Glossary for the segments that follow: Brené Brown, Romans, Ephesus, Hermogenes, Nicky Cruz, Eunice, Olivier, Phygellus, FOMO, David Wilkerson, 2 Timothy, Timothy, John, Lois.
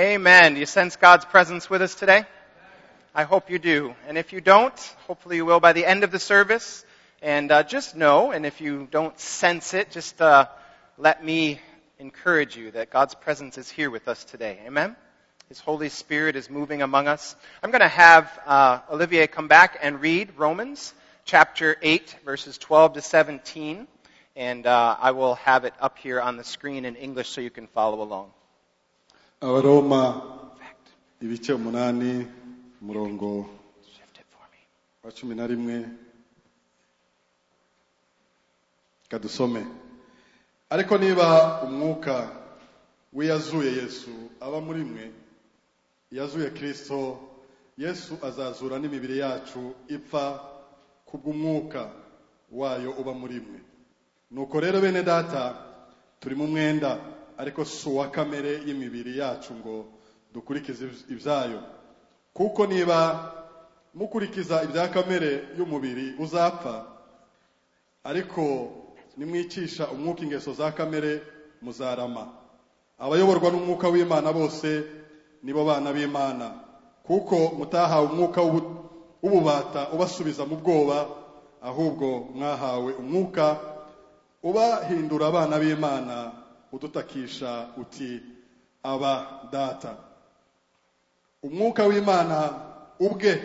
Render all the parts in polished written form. Amen. Do you sense God's presence with us today? I hope you do. And if you don't, hopefully you will by the end of the service. And just know, and if you don't sense it, just let me encourage you that God's presence is here with us today. Amen? His Holy Spirit is moving among us. I'm going to have Olivier come back and read Romans chapter 8, verses 12 to 17. And I will have it up here on the screen in English so you can follow along. Roma, ibice umunani murongo wa cumi na rimwe kadusome ariko niba umwuka wiyazuye Yesu aba muri mwe yazuye Kristo Yesu azazura n'imibiri yacu ipfa kubw'umwuka wayo uba muri mwe nuko rero bene data turi mu mwenda ariko suwa kamere y'imibiri yacu ngo dukurikize ibyayo kuko niba mukurikiza ibya kamere y'umubiri uzapfa ariko nimwicisha umwuka ingeso za kamere muzarama abayoborwa n'umwuka w'Imana bose nibo bana b'Imana kuko mutahawe umwuka ububata ubasubiza mu bwoba ahubwo mwahawe umwuka ubahindura abana b'Imana udutakisha uti aba data umwuka w'Imana ubwe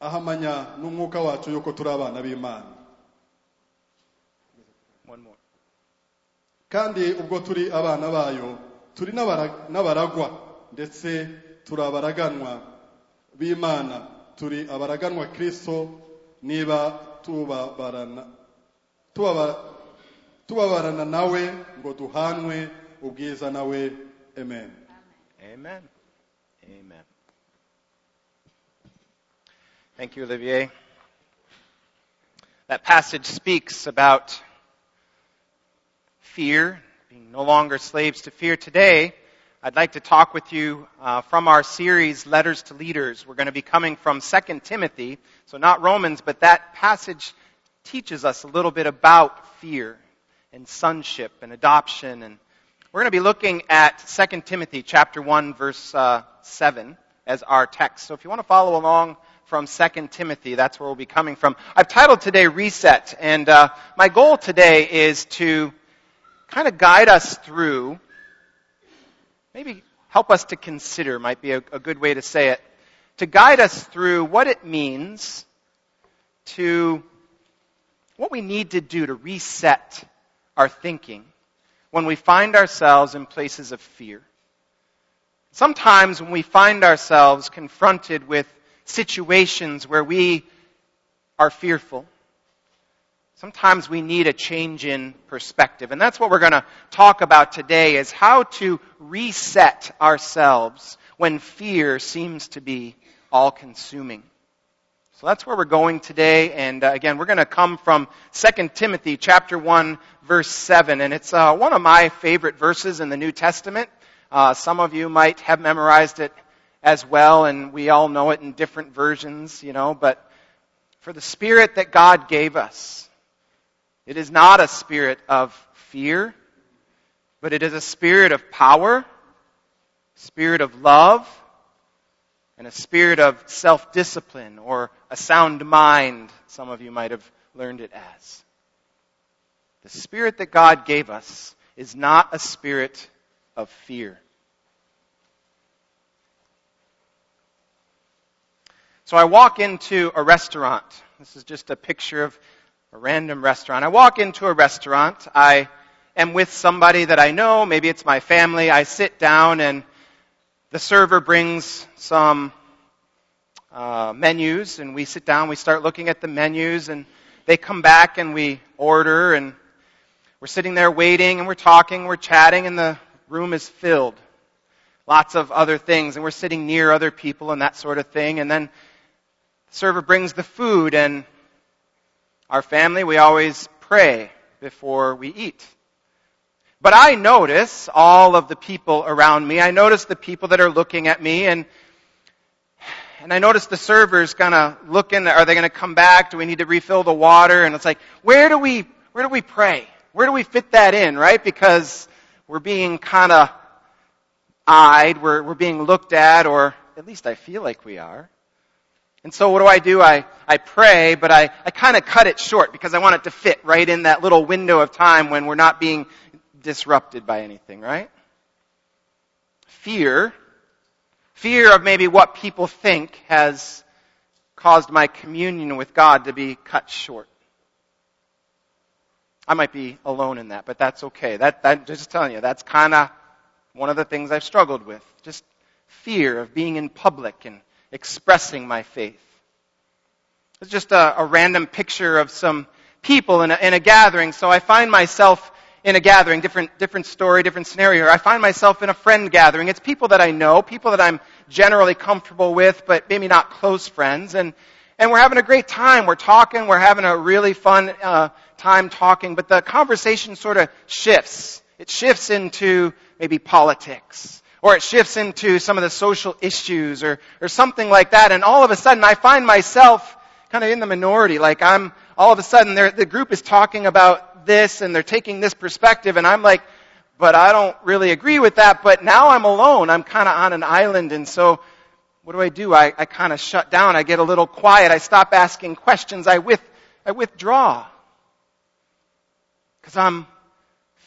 ahamanya n'umwuka wacu yuko turi abana b'Imana kandi ubwo turi abana bayo turi n'abaragwa ndetse turabaraganwa b'Imana turi abaraganwa Kristo niba tubabarana nawe ngo duhanwe ubwiza nawe amen amen amen Thank you, Olivier. That passage speaks about fear, being no longer slaves to fear. Today I'd like to talk with you from our series Letters to Leaders. We're going to be coming from 2 Timothy, so not Romans, but that passage teaches us a little bit about fear and sonship and adoption. And we're going to be looking at 2 Timothy chapter 1, verse 7 as our text. So if you want to follow along from 2 Timothy, that's where we'll be coming from. I've titled today Reset, and my goal today is to kind of guide us through, maybe help us to consider, might be a good way to say it, to guide us through what it means to, what we need to do to reset our thinking when we find ourselves in places of fear. Sometimes when we find ourselves confronted with situations where we are fearful, sometimes we need a change in perspective. And that's what we're going to talk about today, is how to reset ourselves when fear seems to be all-consuming. So that's where we're going today, and again, we're going to come from 2 Timothy chapter 1, verse 7, and it's one of my favorite verses in the New Testament. Some of you might have memorized it as well, and we all know it in different versions, you know, but for the spirit that God gave us, it is not a spirit of fear, but it is a spirit of power, spirit of love, and a spirit of self-discipline, or a sound mind, some of you might have learned it as. The spirit that God gave us is not a spirit of fear. So I walk into a restaurant. This is just a picture of a random restaurant. I walk into a restaurant. I am with somebody that I know. Maybe it's my family. I sit down, and the server brings some menus, and we sit down, we start looking at the menus, and they come back and we order, and we're sitting there waiting, and we're talking, we're chatting, and the room is filled. Lots of other things, and we're sitting near other people and that sort of thing, and then the server brings the food, and our family, we always pray before we eat. But I notice all of the people around me. I notice the people that are looking at me, and I notice the server's gonna look in. Are they gonna come back? Do we need to refill the water? And it's like, where do we pray? Where do we fit that in, right? Because we're being kind of eyed, we're being looked at, or at least I feel like we are. And so what do? I pray, but I kind of cut it short because I want it to fit right in that little window of time when we're not being disrupted by anything, right? Fear of maybe what people think has caused my communion with God to be cut short. I might be alone in that, but that's okay. I'm just telling you, that's kind of one of the things I've struggled with. Just fear of being in public and expressing my faith. It's just a random picture of some people in a gathering. So I find myself in a gathering, different story, different scenario. I find myself in a friend gathering. It's people that I know, people that I'm generally comfortable with, but maybe not close friends. And we're having a great time. We're talking. We're having a really fun time talking. But the conversation sort of shifts. It shifts into maybe politics. Or it shifts into some of the social issues or something like that. And all of a sudden, I find myself kind of in the minority. Like all of a sudden, the group is talking about this and they're taking this perspective, and I'm like, but I don't really agree with that, but now I'm alone. I'm kind of on an island, and so what do? I kind of shut down. I get a little quiet. I stop asking questions. I withdraw because I'm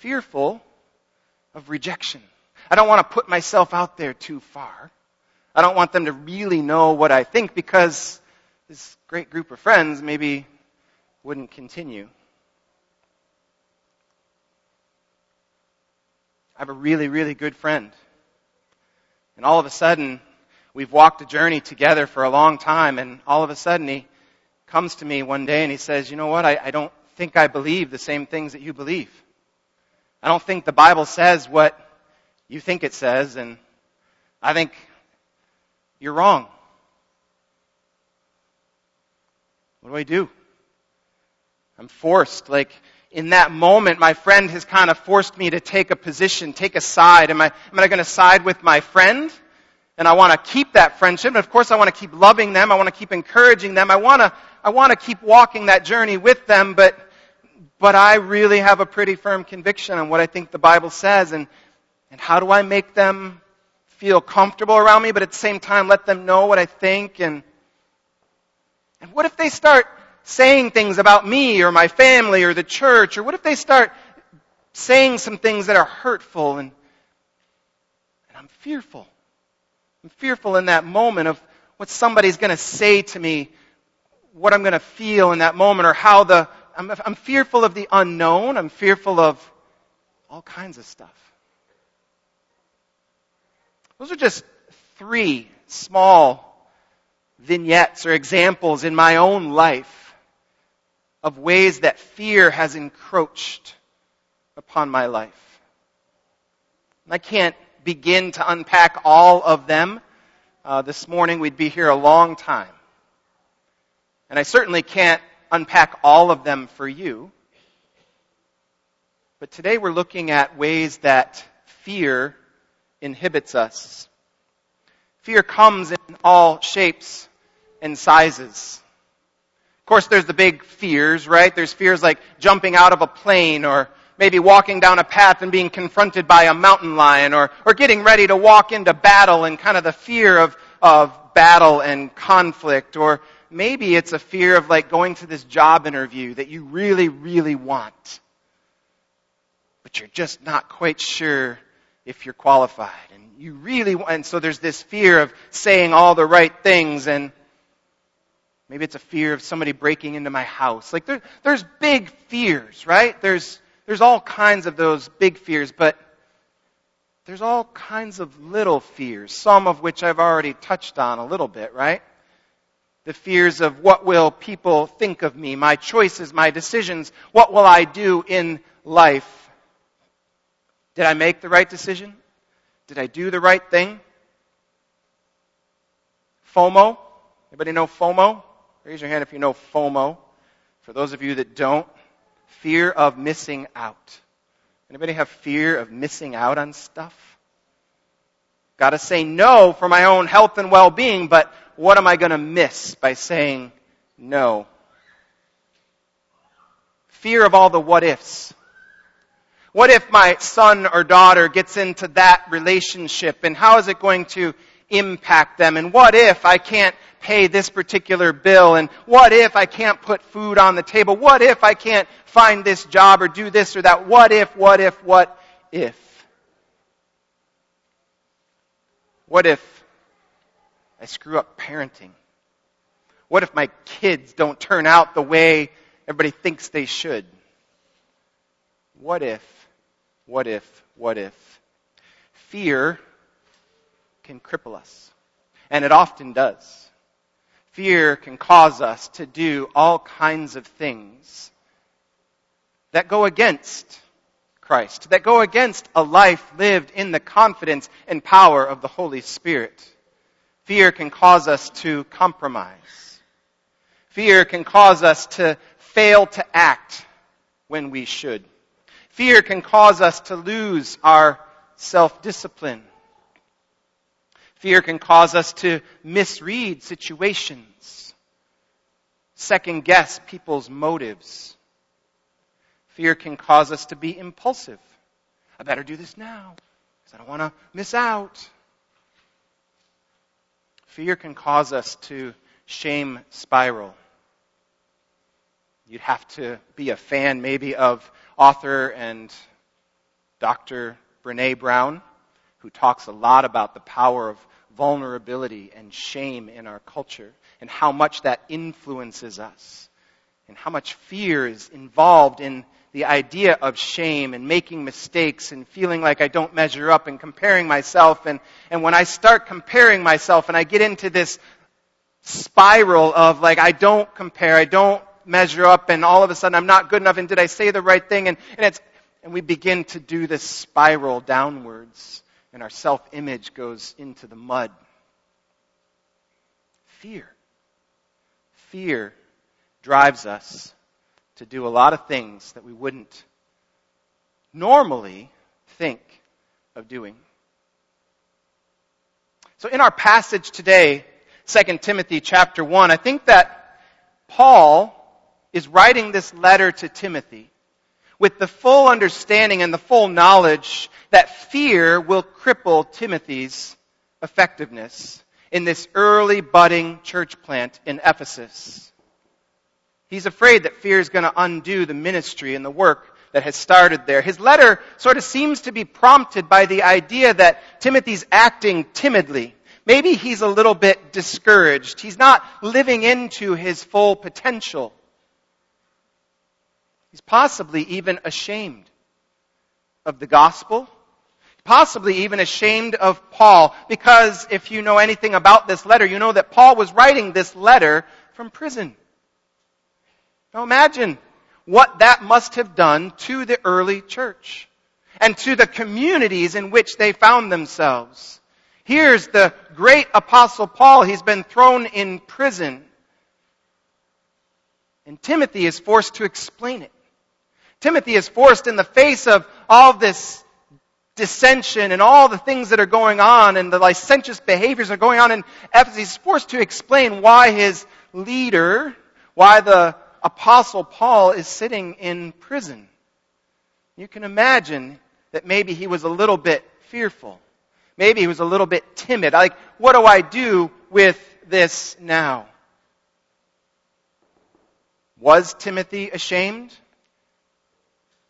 fearful of rejection. I don't want to put myself out there too far. I don't want them to really know what I think because this great group of friends maybe wouldn't continue. I have a really, really good friend. And all of a sudden, we've walked a journey together for a long time, and all of a sudden he comes to me one day and he says, you know what, I don't think I believe the same things that you believe. I don't think the Bible says what you think it says, and I think you're wrong. What do? I'm forced, in that moment, my friend has kind of forced me to take a position, take a side. Am I going to side with my friend? And I want to keep that friendship. And of course, I want to keep loving them. I want to keep encouraging them. I want to keep walking that journey with them. But I really have a pretty firm conviction on what I think the Bible says. And how do I make them feel comfortable around me, but at the same time let them know what I think? And what if they start saying things about me or my family or the church? Or what if they start saying some things that are hurtful? And I'm fearful. I'm fearful in that moment of what somebody's going to say to me, what I'm going to feel in that moment, or how I'm fearful of the unknown. I'm fearful of all kinds of stuff. Those are just 3 small vignettes or examples in my own life of ways that fear has encroached upon my life. I can't begin to unpack all of them. This morning we'd be here a long time. And I certainly can't unpack all of them for you. But today we're looking at ways that fear inhibits us. Fear comes in all shapes and sizes. Of course, there's the big fears, right? There's fears like jumping out of a plane, or maybe walking down a path and being confronted by a mountain lion, or getting ready to walk into battle, and kind of the fear of battle and conflict. Or maybe it's a fear of going to this job interview that you really, really want, but you're just not quite sure if you're qualified. And so there's this fear of saying all the right things, and maybe it's a fear of somebody breaking into my house. There's big fears, right? There's all kinds of those big fears, but there's all kinds of little fears, some of which I've already touched on a little bit, right? The fears of what will people think of me, my choices, my decisions, what will I do in life? Did I make the right decision? Did I do the right thing? FOMO. Anybody know FOMO? Raise your hand if you know FOMO. For those of you that don't, fear of missing out. Anybody have fear of missing out on stuff? Got to say no for my own health and well-being, but what am I going to miss by saying no? Fear of all the what-ifs. What if my son or daughter gets into that relationship, and how is it going to impact them? And what if I can't pay this particular bill? And what if I can't put food on the table? What if I can't find this job or do this or that? What if, what if, what if? What if I screw up parenting? What if my kids don't turn out the way everybody thinks they should? What if, what if, what if? Fear can cripple us, and it often does. Fear can cause us to do all kinds of things that go against Christ, that go against a life lived in the confidence and power of the Holy Spirit. Fear can cause us to compromise. Fear can cause us to fail to act when we should. Fear can cause us to lose our self-discipline. Fear can cause us to misread situations, second-guess people's motives. Fear can cause us to be impulsive. I better do this now because I don't want to miss out. Fear can cause us to shame spiral. You'd have to be a fan maybe of author and Dr. Brené Brown, who talks a lot about the power of vulnerability and shame in our culture and how much that influences us and how much fear is involved in the idea of shame and making mistakes and feeling like I don't measure up and comparing myself. And when I start comparing myself and I get into this spiral of like, I don't compare, I don't measure up, and all of a sudden I'm not good enough, and did I say the right thing? And we begin to do this spiral downwards, and our self-image goes into the mud. Fear drives us to do a lot of things that we wouldn't normally think of doing. So in our passage today, 2 Timothy chapter 1, I think that Paul is writing this letter to Timothy with the full understanding and the full knowledge that fear will cripple Timothy's effectiveness in this early budding church plant in Ephesus. He's afraid that fear is going to undo the ministry and the work that has started there. His letter sort of seems to be prompted by the idea that Timothy's acting timidly. Maybe he's a little bit discouraged. He's not living into his full potential. He's possibly even ashamed of the gospel. Possibly even ashamed of Paul. Because if you know anything about this letter, you know that Paul was writing this letter from prison. Now imagine what that must have done to the early church and to the communities in which they found themselves. Here's the great apostle Paul. He's been thrown in prison. And Timothy is forced to explain it. Timothy is forced, in the face of all this dissension and all the things that are going on and the licentious behaviors that are going on in Ephesus, he's forced to explain why his leader, why the Apostle Paul is sitting in prison. You can imagine that maybe he was a little bit fearful. Maybe he was a little bit timid. Like, what do I do with this now? Was Timothy ashamed?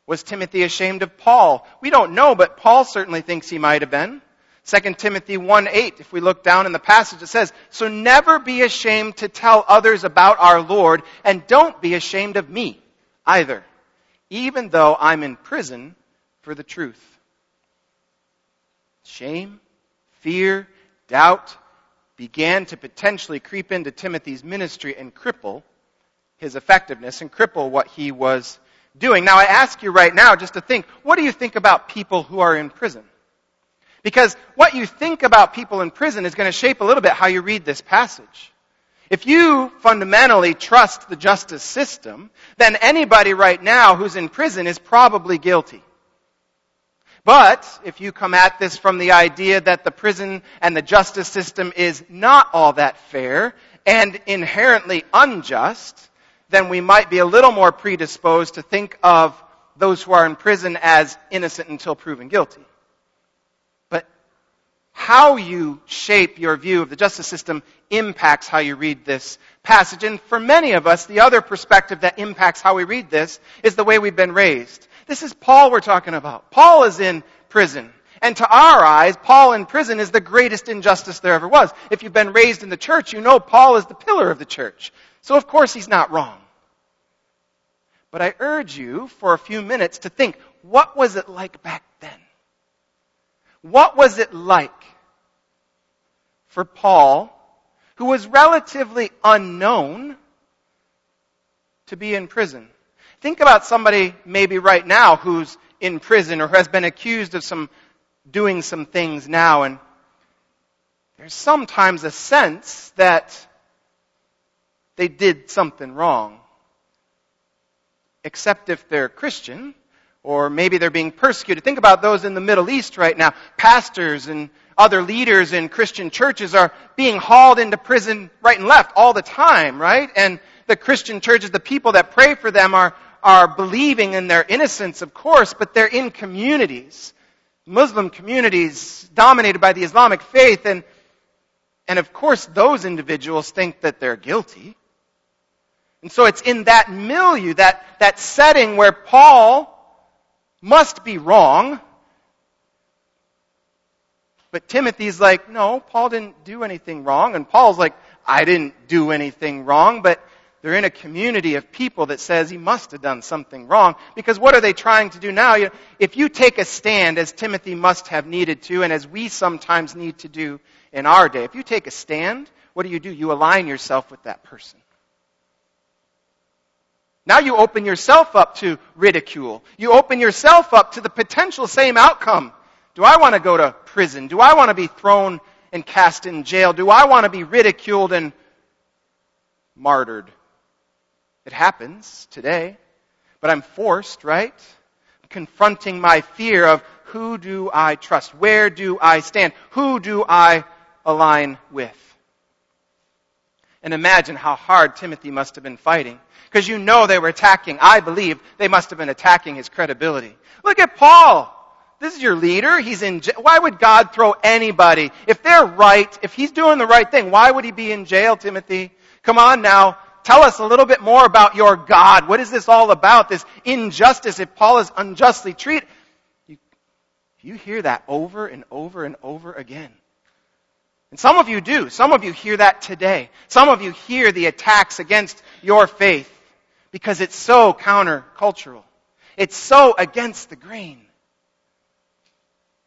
Was Timothy ashamed of Paul? We don't know, but Paul certainly thinks he might have been. 2 Timothy 1:8, if we look down in the passage, it says, "So never be ashamed to tell others about our Lord, and don't be ashamed of me either, even though I'm in prison for the truth." Shame, fear, doubt began to potentially creep into Timothy's ministry and cripple his effectiveness and cripple what he was doing. Now I ask you right now just to think, what do you think about people who are in prison? Because what you think about people in prison is going to shape a little bit how you read this passage. If you fundamentally trust the justice system, then anybody right now who's in prison is probably guilty. But if you come at this from the idea that the prison and the justice system is not all that fair and inherently unjust, then we might be a little more predisposed to think of those who are in prison as innocent until proven guilty. But how you shape your view of the justice system impacts how you read this passage. And for many of us, the other perspective that impacts how we read this is the way we've been raised. This is Paul we're talking about. Paul is in prison. And to our eyes, Paul in prison is the greatest injustice there ever was. If you've been raised in the church, you know Paul is the pillar of the church. So of course he's not wrong. But I urge you for a few minutes to think, what was it like back then? What was it like for Paul, who was relatively unknown, to be in prison? Think about somebody maybe right now who's in prison or has been accused of doing some things now, and there's sometimes a sense that they did something wrong. Except if they're Christian, or maybe they're being persecuted. Think about those in the Middle East right now. Pastors and other leaders in Christian churches are being hauled into prison right and left all the time, right? And the Christian churches, the people that pray for them are believing in their innocence, of course, but they're in communities, Muslim communities dominated by the Islamic faith, and of course those individuals think that they're guilty. And so it's in that milieu, that setting where Paul must be wrong. But Timothy's like, no, Paul didn't do anything wrong. And Paul's like, I didn't do anything wrong. But they're in a community of people that says he must have done something wrong. Because what are they trying to do now? If you take a stand, as Timothy must have needed to, and as we sometimes need to do in our day, if you take a stand, what do? You align yourself with that person. Now you open yourself up to ridicule. You open yourself up to the potential same outcome. Do I want to go to prison? Do I want to be thrown and cast in jail? Do I want to be ridiculed and martyred? It happens today, but I'm forced, right? Confronting my fear of who do I trust? Where do I stand? Who do I align with? And imagine how hard Timothy must have been fighting. Because you know they were attacking. I believe they must have been attacking his credibility. Look at Paul. This is your leader. He's in jail. Why would God throw anybody? If they're right, if he's doing the right thing, why would he be in jail, Timothy? Come on now. Tell us a little bit more about your God. What is this all about, this injustice? If Paul is unjustly treated, you hear that over and over and over again. And some of you do. Some of you hear that today. Some of you hear the attacks against your faith because it's so countercultural. It's so against the grain.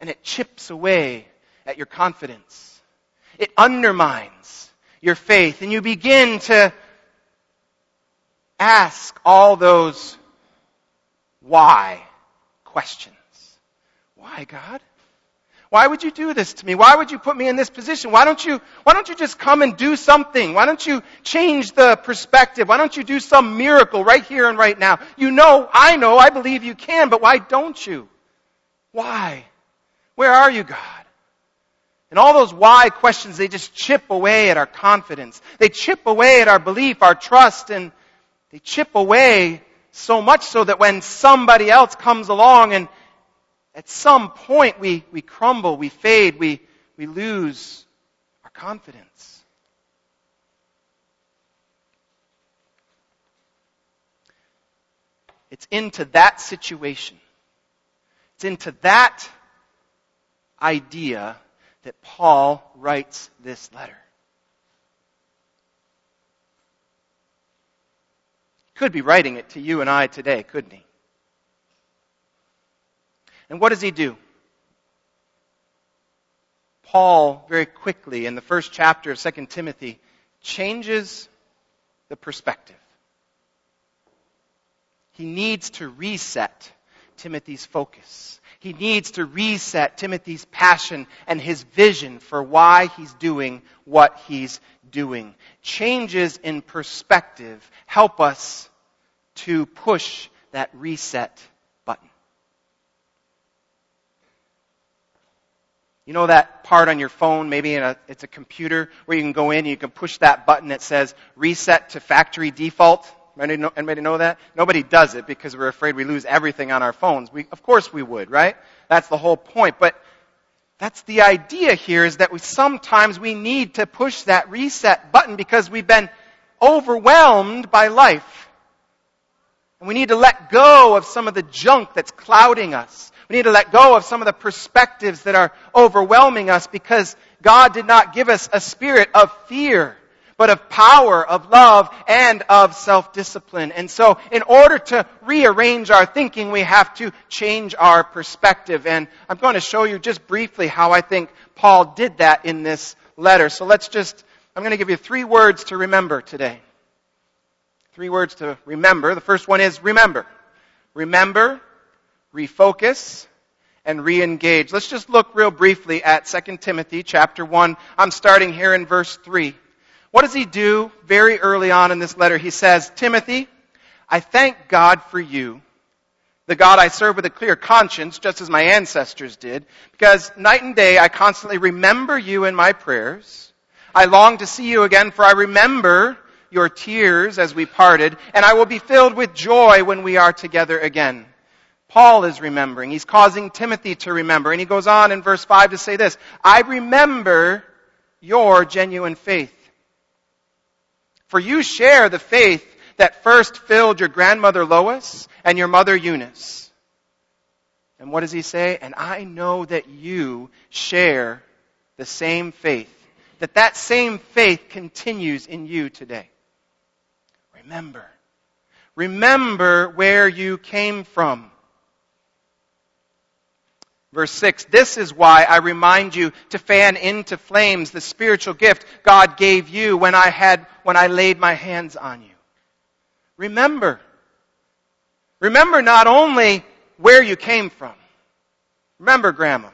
And it chips away at your confidence. It undermines your faith. And you begin to ask all those why questions. Why, God? Why would you do this to me? Why would you put me in this position? Why don't you just come and do something? Why don't you change the perspective? Why don't you do some miracle right here and right now? You know, I believe you can, but why don't you? Why? Where are you, God? And all those why questions, they just chip away at our confidence. They chip away at our belief, our trust, and they chip away so much so that when somebody else comes along and at some point, we crumble, we fade, we lose our confidence. It's into that situation. It's into that idea that Paul writes this letter. Could be writing it to you and I today, couldn't he? And what does he do? Paul, very quickly, in the first chapter of 2 Timothy, changes the perspective. He needs to reset Timothy's focus. He needs to reset Timothy's passion and his vision for why he's doing what he's doing. Changes in perspective help us to push that reset. You know that part on your phone, maybe it's a computer, where you can go in and you can push that button that says, reset to factory default? Anybody know that? Nobody does it because we're afraid we lose everything on our phones. Of course we would, right? That's the whole point. But that's the idea here, is that sometimes we need to push that reset button because we've been overwhelmed by life. And we need to let go of some of the junk that's clouding us. We need to let go of some of the perspectives that are overwhelming us, because God did not give us a spirit of fear, but of power, of love, and of self-discipline. And so, in order to rearrange our thinking, we have to change our perspective. And I'm going to show you just briefly how I think Paul did that in this letter. So I'm going to give you 3 words to remember today. 3 words to remember. The first one is remember. Remember, refocus, and re-engage. Let's just look real briefly at 2 Timothy chapter 1. I'm starting here in verse 3. What does he do very early on in this letter? He says, Timothy, I thank God for you, the God I serve with a clear conscience, just as my ancestors did, because night and day I constantly remember you in my prayers. I long to see you again, for I remember your tears as we parted, and I will be filled with joy when we are together again. Paul is remembering. He's causing Timothy to remember. And he goes on in verse 5 to say this, I remember your genuine faith. For you share the faith that first filled your grandmother Lois and your mother Eunice. And what does he say? And I know that you share the same faith, that same faith continues in you today. Remember. Remember where you came from. Verse 6, this is why I remind you to fan into flames the spiritual gift God gave you when I laid my hands on you. Remember. Remember not only where you came from. Remember Grandma.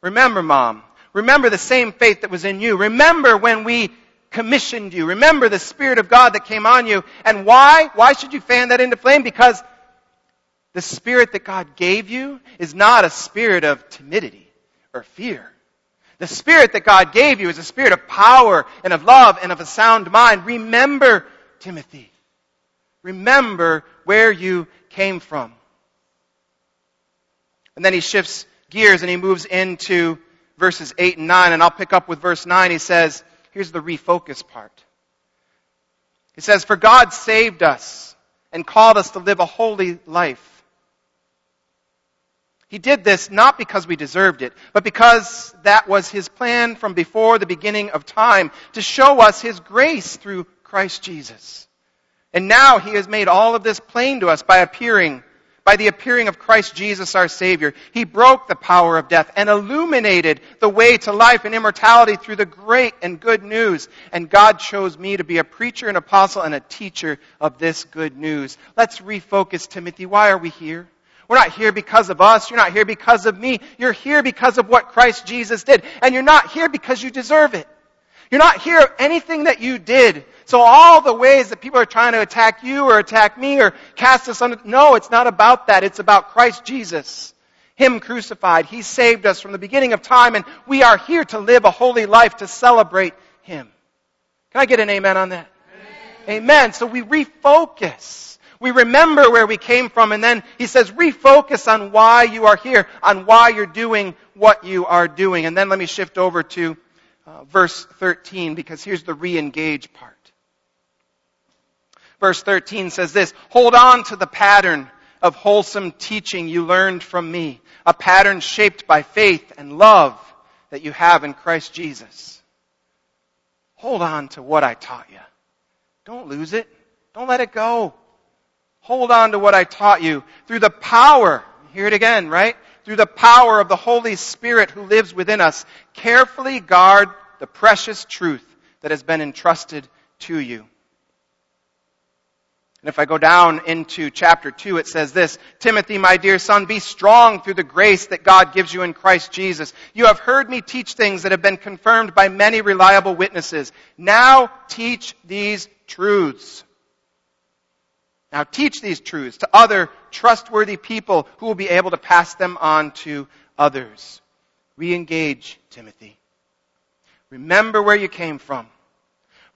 Remember Mom. Remember the same faith that was in you. Remember when we commissioned you. Remember the Spirit of God that came on you. And why? Why should you fan that into flame? Because the spirit that God gave you is not a spirit of timidity or fear. The spirit that God gave you is a spirit of power and of love and of a sound mind. Remember, Timothy. Remember where you came from. And then he shifts gears and he moves into verses 8 and 9, and I'll pick up with verse 9. He says, here's the refocus part. He says, for God saved us and called us to live a holy life. He did this not because we deserved it, but because that was His plan from before the beginning of time, to show us His grace through Christ Jesus. And now He has made all of this plain to us by the appearing of Christ Jesus our Savior. He broke the power of death and illuminated the way to life and immortality through the great and good news. And God chose me to be a preacher, an apostle, and a teacher of this good news. Let's refocus, Timothy. Why are we here? We're not here because of us. You're not here because of me. You're here because of what Christ Jesus did. And you're not here because you deserve it. You're not here of anything that you did. So all the ways that people are trying to attack you or attack me or cast us under... No, it's not about that. It's about Christ Jesus. Him crucified. He saved us from the beginning of time, and we are here to live a holy life, to celebrate Him. Can I get an amen on that? Amen. Amen. So we refocus. We remember where we came from, and then he says, refocus on why you are here, on why you're doing what you are doing. And then let me shift over to verse 13, because here's the re-engage part. Verse 13 says this, hold on to the pattern of wholesome teaching you learned from me, a pattern shaped by faith and love that you have in Christ Jesus. Hold on to what I taught you. Don't lose it. Don't let it go. Hold on to what I taught you through the power, hear it again, right? Through the power of the Holy Spirit who lives within us. Carefully guard the precious truth that has been entrusted to you. And if I go down into chapter 2, it says this, Timothy, my dear son, be strong through the grace that God gives you in Christ Jesus. You have heard me teach things that have been confirmed by many reliable witnesses. Now teach these truths. Now teach these truths to other trustworthy people who will be able to pass them on to others. Re-engage, Timothy. Remember where you came from.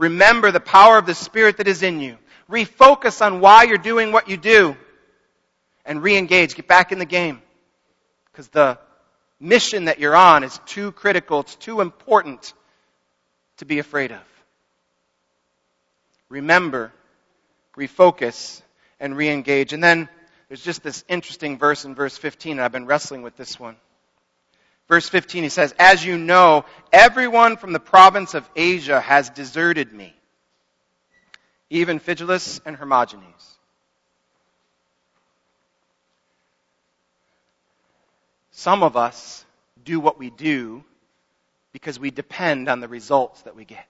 Remember the power of the Spirit that is in you. Refocus on why you're doing what you do. And re-engage. Get back in the game. Because the mission that you're on is too critical. It's too important to be afraid of. Remember, refocus, and re-engage. And then there's just this interesting verse in verse 15, and I've been wrestling with this one. Verse 15, he says, as you know, everyone from the province of Asia has deserted me, even Phygellus and Hermogenes. Some of us do what we do because we depend on the results that we get.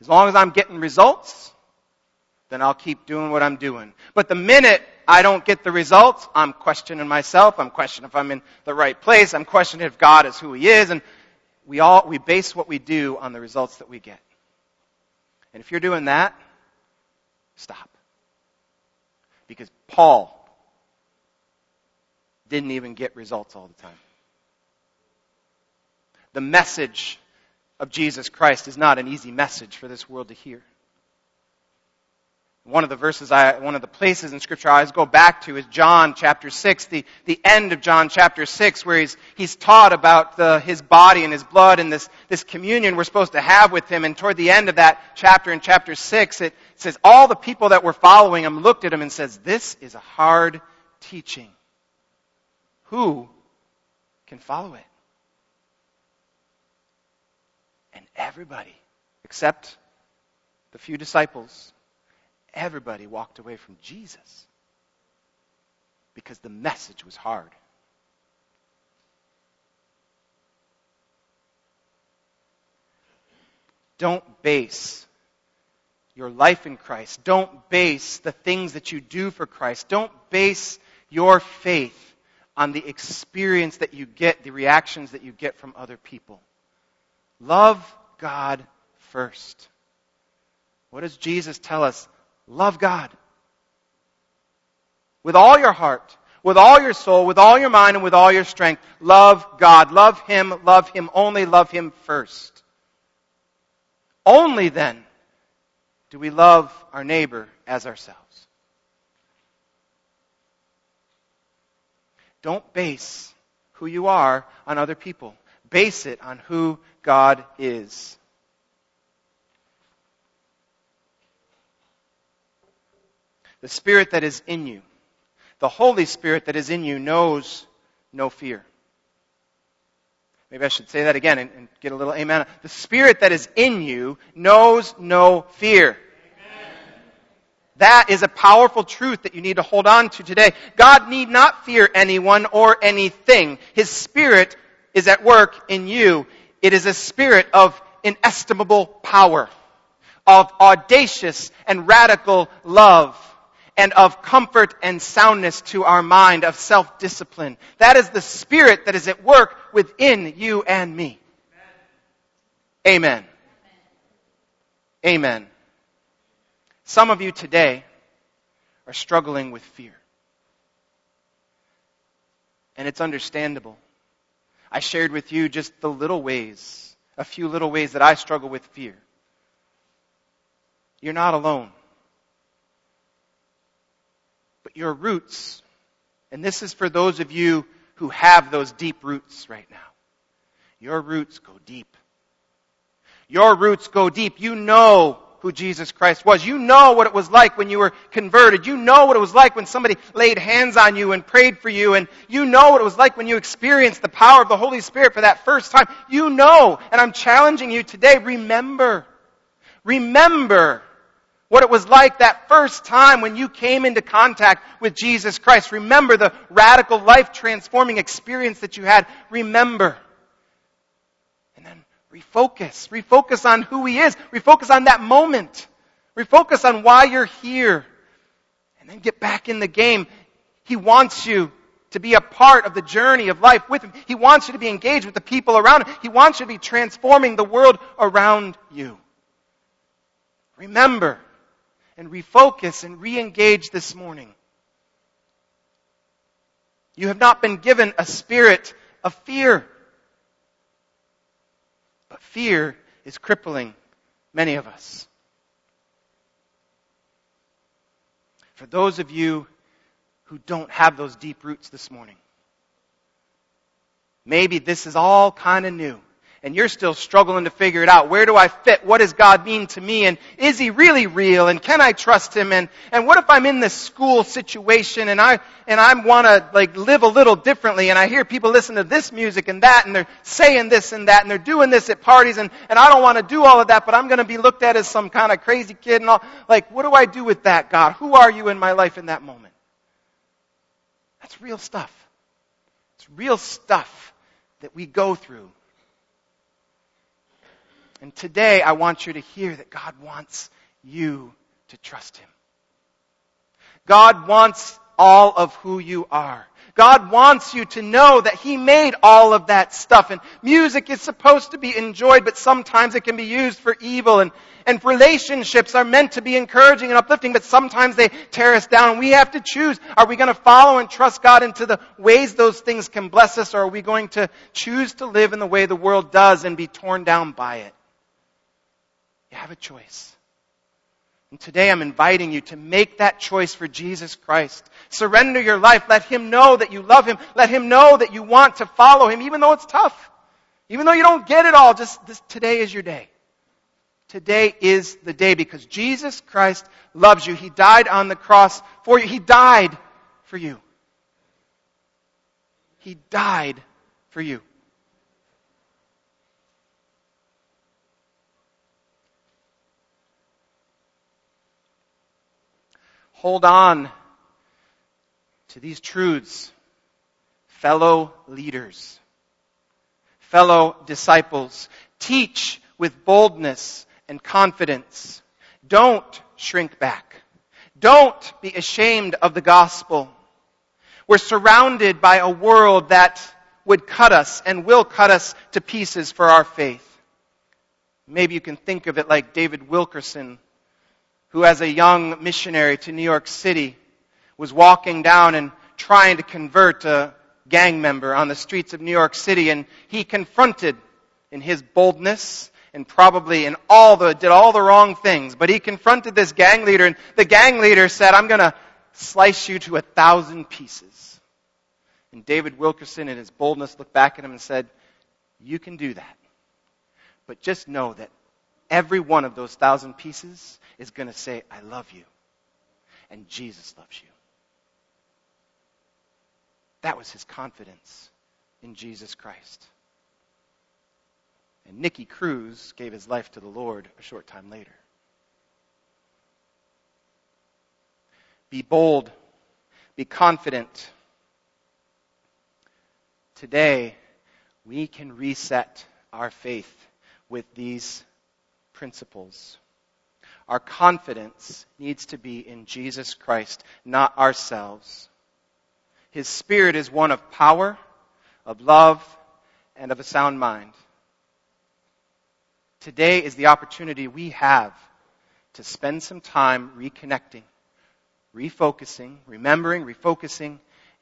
As long as I'm getting results, then I'll keep doing what I'm doing. But the minute I don't get the results, I'm questioning myself. I'm questioning if I'm in the right place. I'm questioning if God is who He is. And we base what we do on the results that we get. And if you're doing that, stop. Because Paul didn't even get results all the time. The message of Jesus Christ is not an easy message for this world to hear. One of the places in Scripture I always go back to is John chapter 6, the end of John chapter 6, where he's taught about his body and his blood and this communion we're supposed to have with him. And toward the end of that chapter, in chapter 6, it says, all the people that were following him looked at him and says, this is a hard teaching. Who can follow it? And everybody, except the few disciples, everybody walked away from Jesus because the message was hard. Don't base your life in Christ. Don't base the things that you do for Christ. Don't base your faith on the experience that you get, the reactions that you get from other people. Love God first. What does Jesus tell us? Love God with all your heart, with all your soul, with all your mind, and with all your strength. Love God. Love Him only, love Him first. Only then do we love our neighbor as ourselves. Don't base who you are on other people. Base it on who God is. The Spirit that is in you, the Holy Spirit that is in you, knows no fear. Maybe I should say that again and get a little amen. The Spirit that is in you knows no fear. Amen. That is a powerful truth that you need to hold on to today. God need not fear anyone or anything. His Spirit is at work in you. It is a spirit of inestimable power, of audacious and radical love, and of comfort and soundness to our mind, of self-discipline. That is the Spirit that is at work within you and me. Amen. Amen. Some of you today are struggling with fear. And it's understandable. I shared with you just a few little ways that I struggle with fear. You're not alone. Your roots, and this is for those of you who have those deep roots right now. Your roots go deep. Your roots go deep. You know who Jesus Christ was. You know what it was like when you were converted. You know what it was like when somebody laid hands on you and prayed for you. And you know what it was like when you experienced the power of the Holy Spirit for that first time. You know, and I'm challenging you today, remember. Remember what it was like that first time when you came into contact with Jesus Christ. Remember the radical, life-transforming experience that you had. Remember. And then refocus. Refocus on who He is. Refocus on that moment. Refocus on why you're here. And then get back in the game. He wants you to be a part of the journey of life with Him. He wants you to be engaged with the people around Him. He wants you to be transforming the world around you. Remember. And refocus and re-engage this morning. You have not been given a spirit of fear. But fear is crippling many of us. For those of you who don't have those deep roots this morning, maybe this is all kind of new, and you're still struggling to figure it out. Where do I fit? What does God mean to me? And is He really real? And can I trust Him? And what if I'm in this school situation and I want to like live a little differently? And I hear people listen to this music and that, and they're saying this and that, and they're doing this at parties, and I don't want to do all of that, but I'm going to be looked at as some kind of crazy kid and all. Like, what do I do with that, God? Who are you in my life in that moment? That's real stuff. It's real stuff that we go through. And today, I want you to hear that God wants you to trust Him. God wants all of who you are. God wants you to know that He made all of that stuff. And music is supposed to be enjoyed, but sometimes it can be used for evil. And relationships are meant to be encouraging and uplifting, but sometimes they tear us down. And we have to choose. Are we going to follow and trust God into the ways those things can bless us, or are we going to choose to live in the way the world does and be torn down by it? You have a choice. And today I'm inviting you to make that choice for Jesus Christ. Surrender your life. Let Him know that you love Him. Let Him know that you want to follow Him, even though it's tough. Even though you don't get it all, today is your day. Today is the day, because Jesus Christ loves you. He died on the cross for you. He died for you. He died for you. Hold on to these truths, fellow leaders, fellow disciples. Teach with boldness and confidence. Don't shrink back. Don't be ashamed of the gospel. We're surrounded by a world that would cut us and will cut us to pieces for our faith. Maybe you can think of it like David Wilkerson, who as a young missionary to New York City was walking down and trying to convert a gang member on the streets of New York City, and he confronted, in his boldness and probably did all the wrong things, but he confronted this gang leader, and the gang leader said, "I'm going to slice you to 1,000 pieces." And David Wilkerson, in his boldness, looked back at him and said, "You can do that, but just know that every one of those 1,000 pieces is going to say, 'I love you,' and Jesus loves you." That was his confidence in Jesus Christ. And Nicky Cruz gave his life to the Lord a short time later. Be bold. Be confident. Today, we can reset our faith with these principles. Our confidence needs to be in Jesus Christ, not ourselves. His Spirit is one of power, of love, and of a sound mind. Today is the opportunity we have to spend some time reconnecting, refocusing,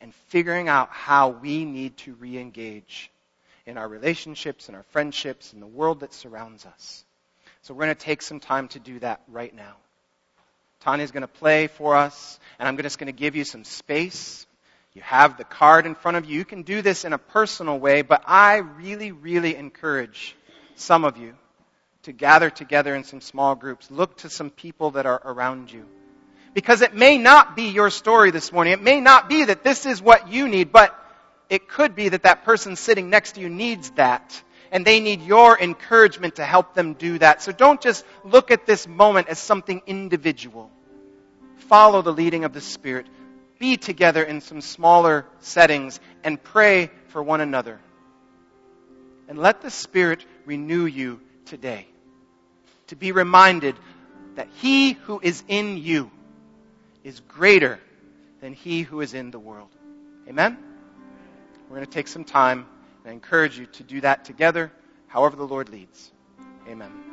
and figuring out how we need to re-engage in our relationships, in our friendships, in the world that surrounds us. So we're going to take some time to do that right now. Tanya's going to play for us, and I'm just going to give you some space. You have the card in front of you. You can do this in a personal way, but I really, really encourage some of you to gather together in some small groups. Look to some people that are around you. Because it may not be your story this morning. It may not be that this is what you need, but it could be that that person sitting next to you needs that. And they need your encouragement to help them do that. So don't just look at this moment as something individual. Follow the leading of the Spirit. Be together in some smaller settings and pray for one another. And let the Spirit renew you today, to be reminded that He who is in you is greater than he who is in the world. Amen? We're going to take some time. I encourage you to do that together, however the Lord leads. Amen.